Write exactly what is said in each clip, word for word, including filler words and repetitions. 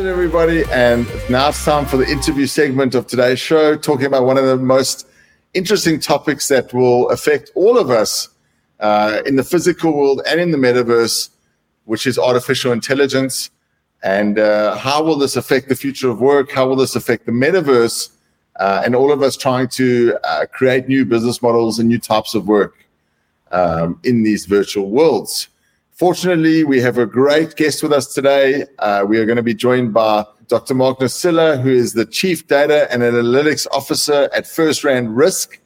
afternoon, everybody, and now it's time for the interview segment of today's show, talking about one of the most interesting topics that will affect all of us uh, in the physical world and in the metaverse, which is artificial intelligence. And uh, how will this affect the future of work? How will this affect the metaverse? Uh, and all of us trying to uh, create new business models and new types of work um, in these virtual worlds. Fortunately, we have a great guest with us today. Uh, we are going to be joined by Doctor Mark Nasila, who is the Chief Data and Analytics Officer at First Rand Risk.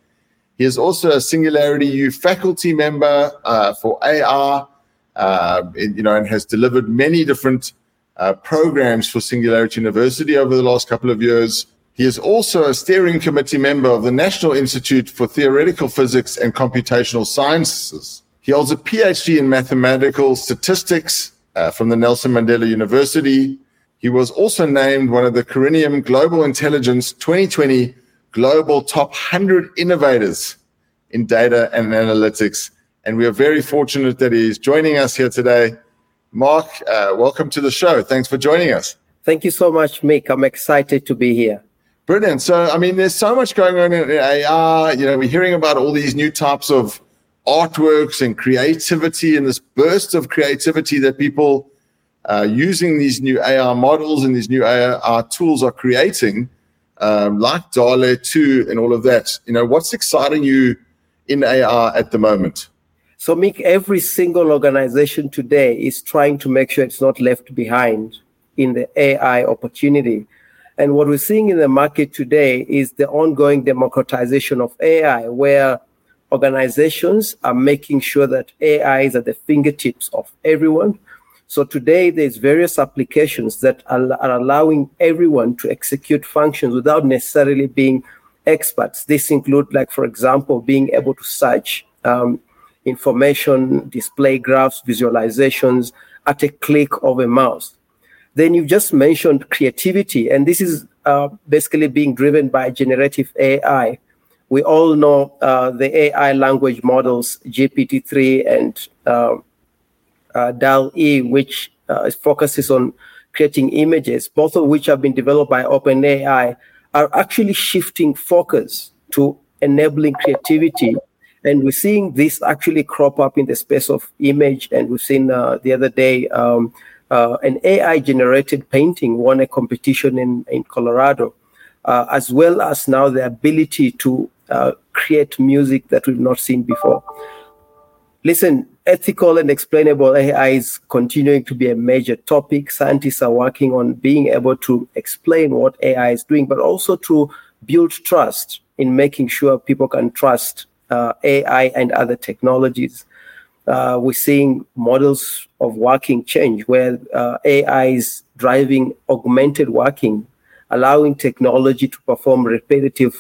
He is also a Singularity U faculty member uh, for A R, uh, and, you know, and has delivered many different Uh, programs for Singularity University over the last couple of years. He is also a steering committee member of the National Institute for Theoretical Physics and Computational Sciences. He holds a P H D in mathematical statistics uh, from the Nelson Mandela University. He was also named one of the Corinium Global Intelligence twenty twenty Global Top one hundred Innovators in Data and Analytics. And we are very fortunate that he is joining us here today. Mark, uh, welcome to the show. Thanks for joining us. Thank you so much, Mick. I'm excited to be here. Brilliant. So, I mean, there's so much going on in A R. You know, we're hearing about all these new types of artworks and creativity and this burst of creativity that people uh, using these new A R models and these new A R tools are creating, um, like DALL-E two and all of that. You know, what's exciting you in A R at the moment? So, Mick, every single organization today is trying to make sure it's not left behind in the A I opportunity. And what we're seeing in the market today is the ongoing democratization of A I, where organizations are making sure that A I is at the fingertips of everyone. So today, there's various applications that are, are allowing everyone to execute functions without necessarily being experts. This includes, like, for example, being able to search um, information, display graphs, visualizations at a click of a mouse. Then you just mentioned creativity, and this is uh, basically being driven by generative A I. We all know uh, the A I language models, G P T three and uh, uh, DALL-E, which uh, focuses on creating images, both of which have been developed by OpenAI, are actually shifting focus to enabling creativity. And we're seeing this actually crop up in the space of image. And we've seen uh, the other day um, uh, an A I-generated painting won a competition in, in Colorado, uh, as well as now the ability to uh, create music that we've not seen before. Listen, ethical and explainable A I is continuing to be a major topic. Scientists are working on being able to explain what A I is doing, but also to build trust in making sure people can trust Uh, A I and other technologies. Uh, we're seeing models of working change where uh, A I is driving augmented working, allowing technology to perform repetitive,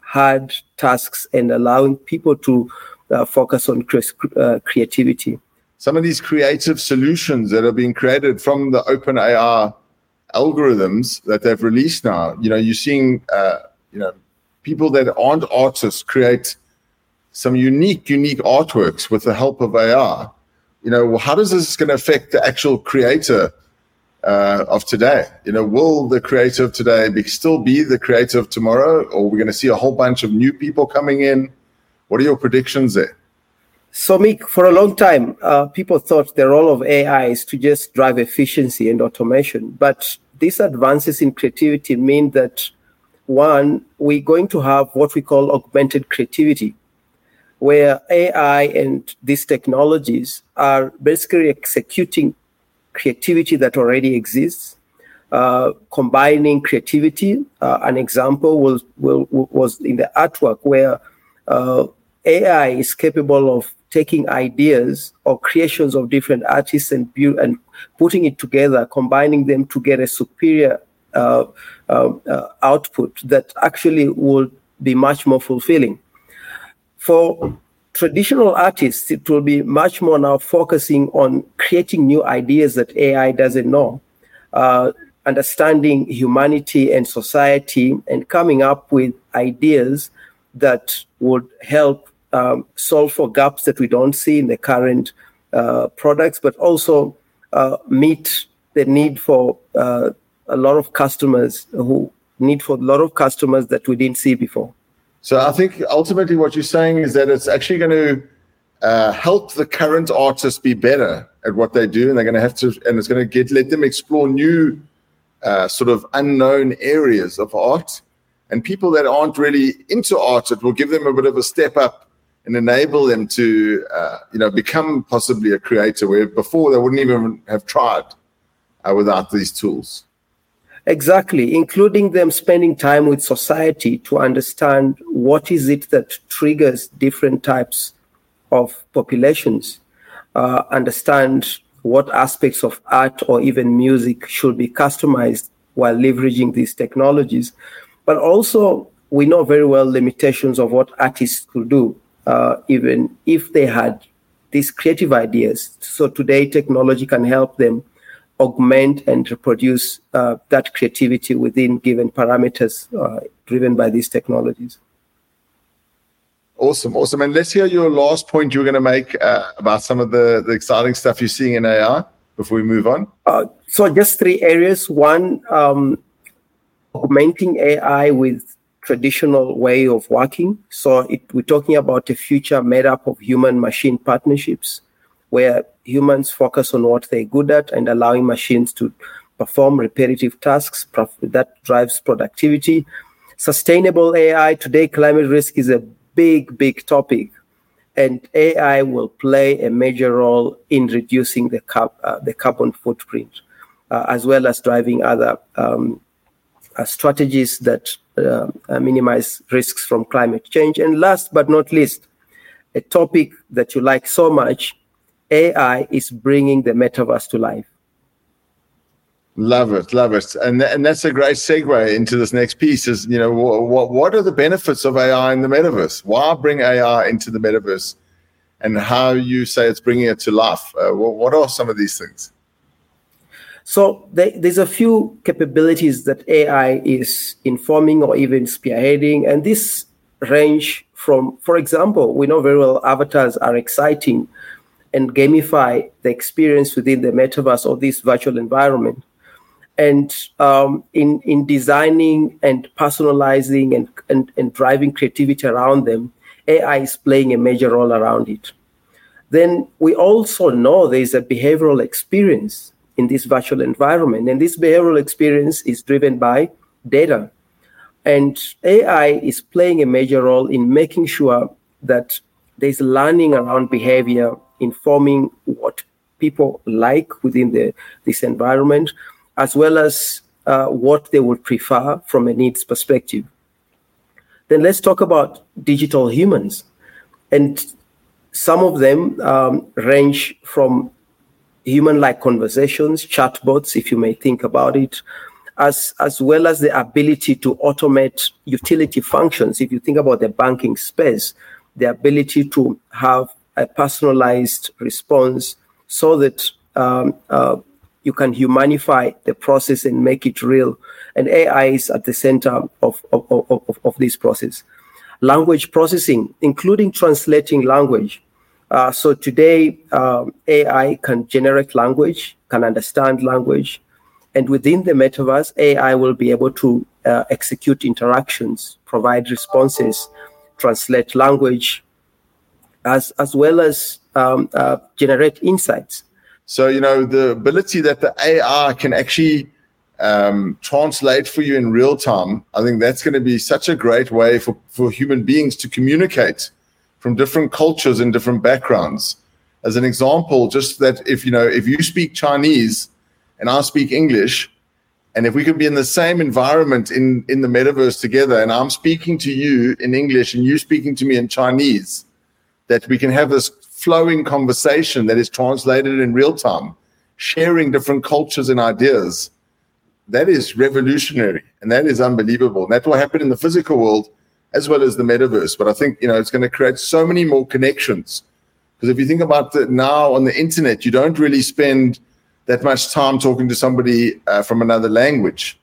hard tasks and allowing people to uh, focus on cre- uh, creativity. Some of these creative solutions that are being created from the OpenAI algorithms that they've released now, you know, you're seeing, uh, you know, people that aren't artists create some unique, unique artworks with the help of A R. You know, how does this going to affect the actual creator uh, of today? You know, will the creator of today be, still be the creator of tomorrow? Or are we going to see a whole bunch of new people coming in? What are your predictions there? So, Mick, for a long time, uh, people thought the role of A I is to just drive efficiency and automation. But these advances in creativity mean that, one, we're going to have what we call augmented creativity, where A I and these technologies are basically executing creativity that already exists, uh, combining creativity. Uh, an example was, was in the artwork where uh, A I is capable of taking ideas or creations of different artists and, bu- and putting it together, combining them to get a superior uh, uh, uh, output that actually will be much more fulfilling. For traditional artists, it will be much more now focusing on creating new ideas that A I doesn't know, uh, understanding humanity and society, and coming up with ideas that would help um, solve for gaps that we don't see in the current uh, products, but also uh, meet the need for uh, a lot of customers who need for a lot of customers that we didn't see before. So I think ultimately what you're saying is that it's actually going to uh, help the current artists be better at what they do, and they're going to have to, and it's going to get let them explore new uh, sort of unknown areas of art. And people that aren't really into art, it will give them a bit of a step up and enable them to, uh, you know, become possibly a creator where before they wouldn't even have tried uh, without these tools. Exactly, including them spending time with society to understand what is it that triggers different types of populations, uh, understand what aspects of art or even music should be customized while leveraging these technologies. But also, we know very well limitations of what artists could do, uh, even if they had these creative ideas. So today, technology can help them augment and reproduce uh, that creativity within given parameters uh, driven by these technologies. Awesome, awesome. And let's hear your last point you were going to make uh, about some of the, the exciting stuff you're seeing in A I before we move on. Uh, so just three areas. One, um, augmenting A I with traditional way of working. So it, we're talking about a future made up of human-machine partnerships, where humans focus on what they're good at and allowing machines to perform repetitive tasks. That drives productivity. Sustainable A I. Today, climate risk is a big, big topic, and A I will play a major role in reducing the, car- uh, the carbon footprint, uh, as well as driving other um, uh, strategies that uh, uh, minimize risks from climate change. And last but not least, a topic that you like so much, A I is bringing the metaverse to life. Love it, love it. And, th- and that's a great segue into this next piece is, you know, wh- wh- what are the benefits of A I in the metaverse? Why bring A I into the metaverse and how you say it's bringing it to life? Uh, wh- what are some of these things? So they, there's a few capabilities that A I is informing or even spearheading. And this range from, for example, we know very well avatars are exciting and gamify the experience within the metaverse or this virtual environment. And um, in in designing and personalizing and, and, and driving creativity around them, A I is playing a major role around it. Then we also know there's a behavioral experience in this virtual environment, and this behavioral experience is driven by data. And A I is playing a major role in making sure that there's learning around behavior, informing what people like within the, this environment, as well as uh, what they would prefer from a needs perspective. Then let's talk about digital humans. And some of them um, range from human-like conversations, chatbots, if you may think about it, as, as well as the ability to automate utility functions. If you think about the banking space, the ability to have a personalized response so that um, uh, you can humanify the process and make it real. And A I is at the center of, of, of, of this process. Language processing, including translating language. Uh, so today, um, A I can generate language, can understand language. And within the metaverse, A I will be able to uh, execute interactions, provide responses, translate language, As, as well as um, uh, generate insights. So, you know, the ability that the A I can actually um, translate for you in real time, I think that's going to be such a great way for, for human beings to communicate from different cultures and different backgrounds. As an example, just that if, you know, if you speak Chinese and I speak English, and if we could be in the same environment in, in the metaverse together, and I'm speaking to you in English and you speaking to me in Chinese, that we can have this flowing conversation that is translated in real time, sharing different cultures and ideas. That is revolutionary, and that is unbelievable. And that will happen in the physical world as well as the metaverse. But I think, you know, it's going to create so many more connections. Because if you think about that now on the internet, you don't really spend that much time talking to somebody uh, from another language.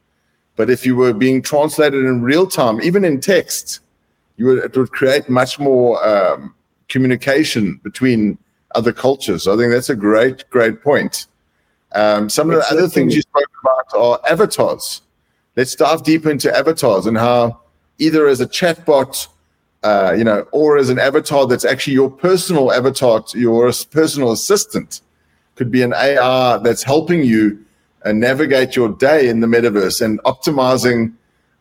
But if you were being translated in real time, even in text, you would, it would create much more Um, communication between other cultures. I think that's a great, great point. Um, some of the other things you spoke about are avatars. Let's dive deeper into avatars and how either as a chatbot, uh, you know, or as an avatar that's actually your personal avatar, your personal assistant, could be an A I that's helping you uh, navigate your day in the metaverse and optimizing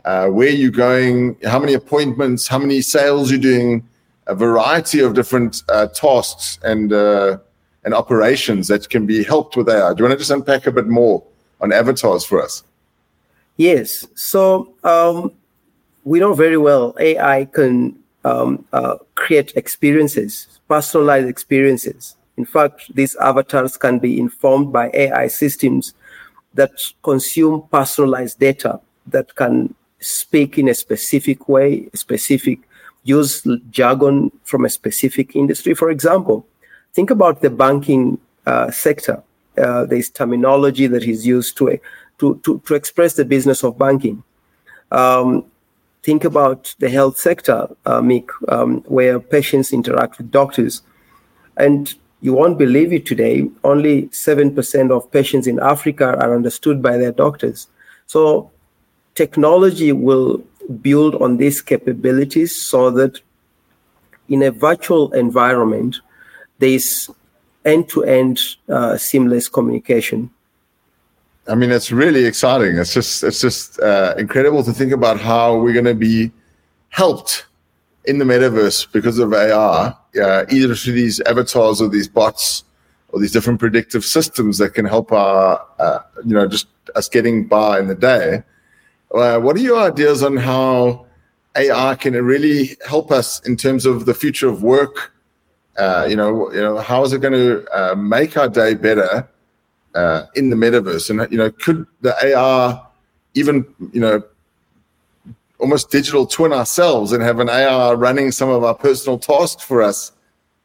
uh, where you're going, how many appointments, how many sales you're doing, a variety of different uh, tasks and uh, and operations that can be helped with A I. Do you want to just unpack a bit more on avatars for us? Yes. So um, we know very well A I can um, uh, create experiences, personalized experiences. In fact, these avatars can be informed by A I systems that consume personalized data that can speak in a specific way, specific, use jargon from a specific industry. For example, think about the banking uh, sector. Uh, there's terminology that is used to, to, to, to express the business of banking. Um, think about the health sector, uh, Mick, um, where patients interact with doctors. And you won't believe it today, only seven percent of patients in Africa are understood by their doctors. So technology will build on these capabilities so that in a virtual environment, there's end-to-end uh, seamless communication. I mean, that's really exciting. It's just, it's just uh, incredible to think about how we're going to be helped in the metaverse because of A I, uh, either through these avatars or these bots or these different predictive systems that can help our, uh, you know, just us getting by in the day. Uh, what are your ideas on how A I can really help us in terms of the future of work? Uh, you know, you know, how is it going to uh, make our day better uh, in the metaverse? And you know, could the A I even, you know, almost digital twin ourselves and have an A I running some of our personal tasks for us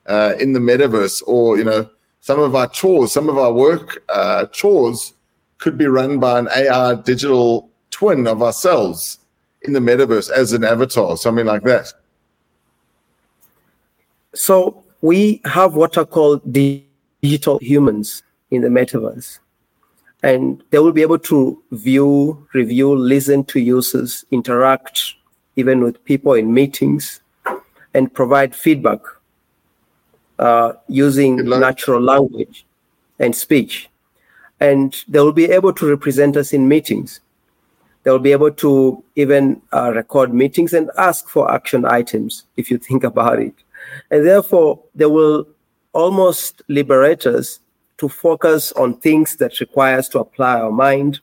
uh, in the metaverse, or, you know, some of our chores, some of our work uh, chores could be run by an A I digital twin of ourselves in the metaverse as an avatar, something like that. So we have what are called digital humans in the metaverse. And they will be able to view, review, listen to users, interact even with people in meetings, and provide feedback uh, using natural language and speech. And they will be able to represent us in meetings. They will be able to even uh, record meetings and ask for action items, if you think about it. And therefore, they will almost liberate us to focus on things that require us to apply our mind.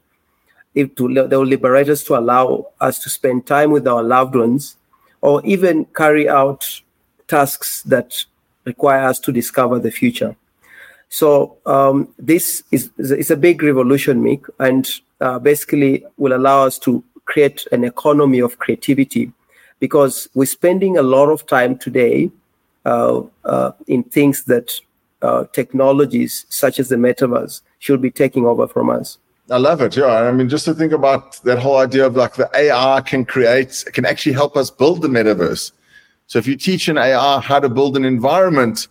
If to, they will liberate us to allow us to spend time with our loved ones, or even carry out tasks that require us to discover the future. So um, this is, is a big revolution, Mick, and uh, basically will allow us to create an economy of creativity, because we're spending a lot of time today uh, uh, in things that Uh, technologies such as the metaverse should be taking over from us. I love it. Yeah, I mean, just to think about that whole idea of like the A I can create, can actually help us build the metaverse. So if you teach an A I how to build an environment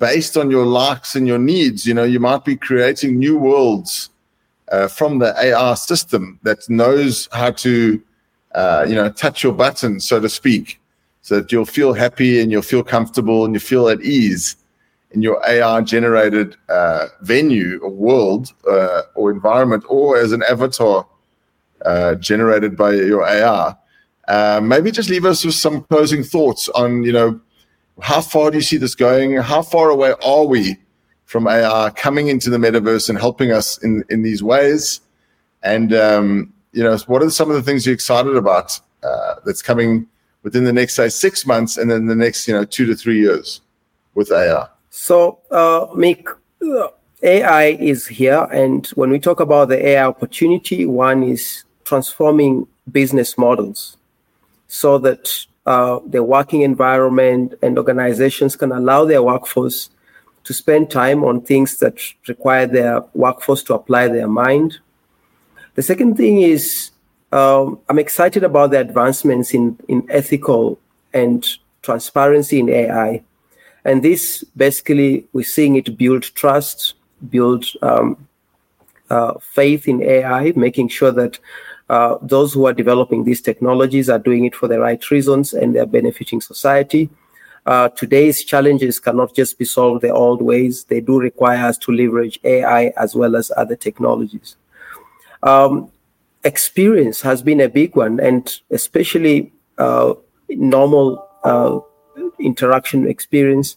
based on your likes and your needs, you know, you might be creating new worlds uh, from the A I system that knows how to, uh, you know, touch your button, so to speak, so that you'll feel happy and you'll feel comfortable and you feel at ease in your A I-generated uh, venue or world uh, or environment, or as an avatar uh, generated by your A I. Uh, maybe just leave us with some closing thoughts on, you know, how far do you see this going? How far away are we from A I coming into the metaverse and helping us in, in these ways? And, um, you know, what are some of the things you're excited about uh, that's coming within the next, say, six months and then the next, you know, two to three years with A I? So, uh, Mick, A I is here, and when we talk about the A I opportunity, one is transforming business models so that uh, the working environment and organizations can allow their workforce to spend time on things that require their workforce to apply their mind. The second thing is um, I'm excited about the advancements in, in ethical and transparency in A I. And this, basically, we're seeing it build trust, build um, uh, faith in A I, making sure that uh, those who are developing these technologies are doing it for the right reasons and they're benefiting society. Uh, today's challenges cannot just be solved the old ways. They do require us to leverage A I as well as other technologies. Um, experience has been a big one, and especially uh, normal uh, interaction experience.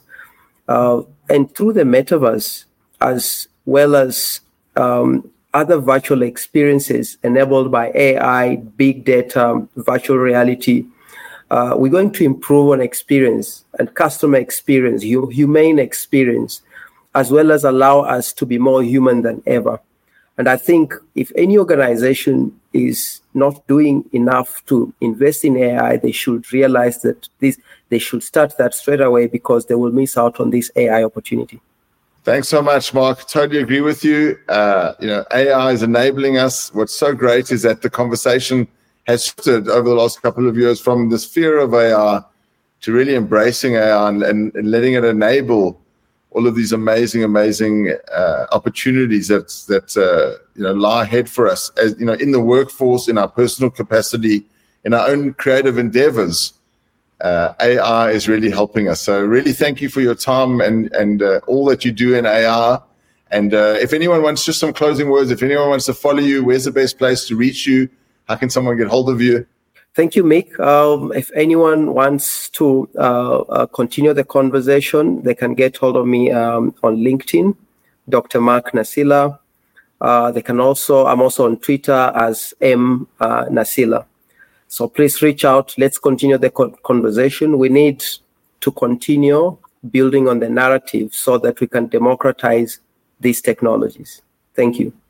Uh, and through the metaverse, as well as um, other virtual experiences enabled by A I, big data, virtual reality, uh, we're going to improve on experience and customer experience, hu- humane experience, as well as allow us to be more human than ever. And I think if any organization is not doing enough to invest in A I, they should realize that this, they should start that straight away, because they will miss out on this A I opportunity. Thanks so much, Mark. Totally agree with you. Uh, you know, A I is enabling us. What's so great is that the conversation has shifted over the last couple of years from this fear of A I to really embracing A I and, and, and letting it enable all of these amazing, amazing uh, opportunities that that uh, you know lie ahead for us, as you know, in the workforce, in our personal capacity, in our own creative endeavors. Uh, A I is really helping us. So, really, thank you for your time and and uh, all that you do in A I. And uh, if anyone wants just some closing words, if anyone wants to follow you, where's the best place to reach you? How can someone get hold of you? Thank you, Mick. Um, if anyone wants to uh, uh, continue the conversation, they can get hold of me um, on LinkedIn, Doctor Mark Nasila. Uh, they can also, I'm also on Twitter as M uh, Nasila. So please reach out. Let's continue the co- conversation. We need to continue building on the narrative so that we can democratize these technologies. Thank you.